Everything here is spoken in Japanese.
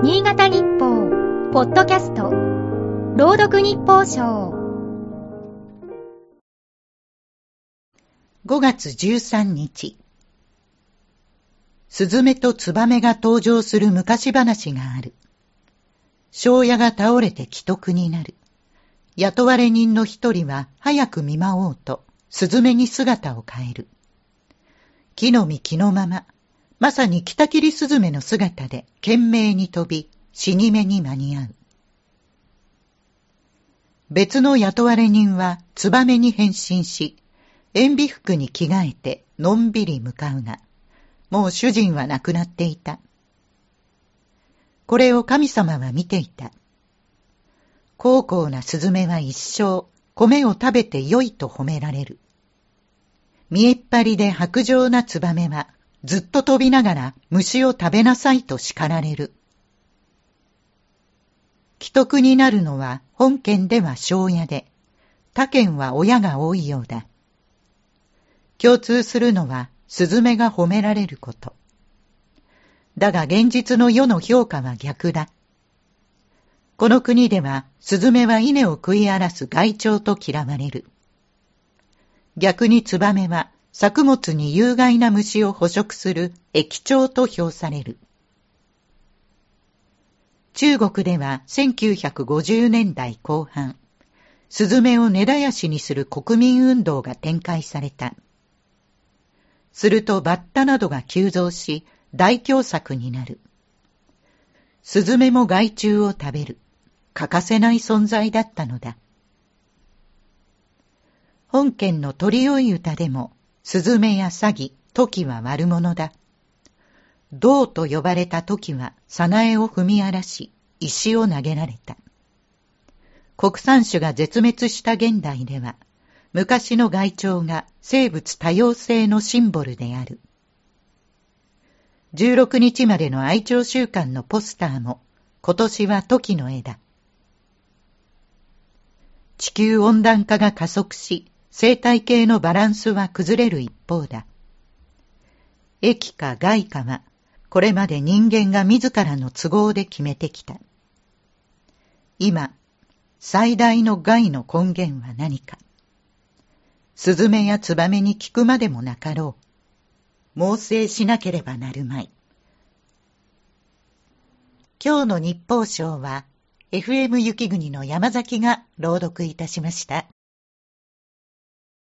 新潟日報ポッドキャスト朗読日報賞5月13日スズメとツバメが登場する昔話がある。庄屋が倒れて危篤になる。雇われ人の一人は早く見舞おうとスズメに姿を変える。木の実木のまま、まさにキタキリスズメの姿で懸命に飛び、死に目に間に合う。別の雇われ人はツバメに変身し、塩ビ服に着替えてのんびり向かうが、もう主人は亡くなっていた。これを神様は見ていた。高貴なスズメは一生米を食べて良いと褒められる。見えっ張りで薄情なツバメはずっと飛びながら虫を食べなさいと叱られる。危篤になるのは本県では庄屋で、他県は親が多いようだ。共通するのはスズメが褒められること。だが現実の世の評価は逆だ。この国ではスズメは稲を食い荒らす害鳥と嫌われる。逆にツバメは作物に有害な虫を捕食する益鳥と評される。中国では1950年代後半、スズメを根絶やしにする国民運動が展開された。するとバッタなどが急増し、大凶作になる。スズメも害虫を食べる。欠かせない存在だったのだ。本県の鳥追い歌でも、スズメやサギ、トキは悪者だ。銅と呼ばれたトキは、サナエを踏み荒らし、石を投げられた。国産種が絶滅した現代では、昔の害鳥が生物多様性のシンボルである。16日までの愛鳥週間のポスターも、今年はトキの絵だ。地球温暖化が加速し、生態系のバランスは崩れる一方だ。益か害かは、これまで人間が自らの都合で決めてきた。今、最大の害の根源は何か。スズメやツバメに聞くまでもなかろう。猛省しなければなるまい。今日の日報賞は、FM 雪国の山崎が朗読いたしました。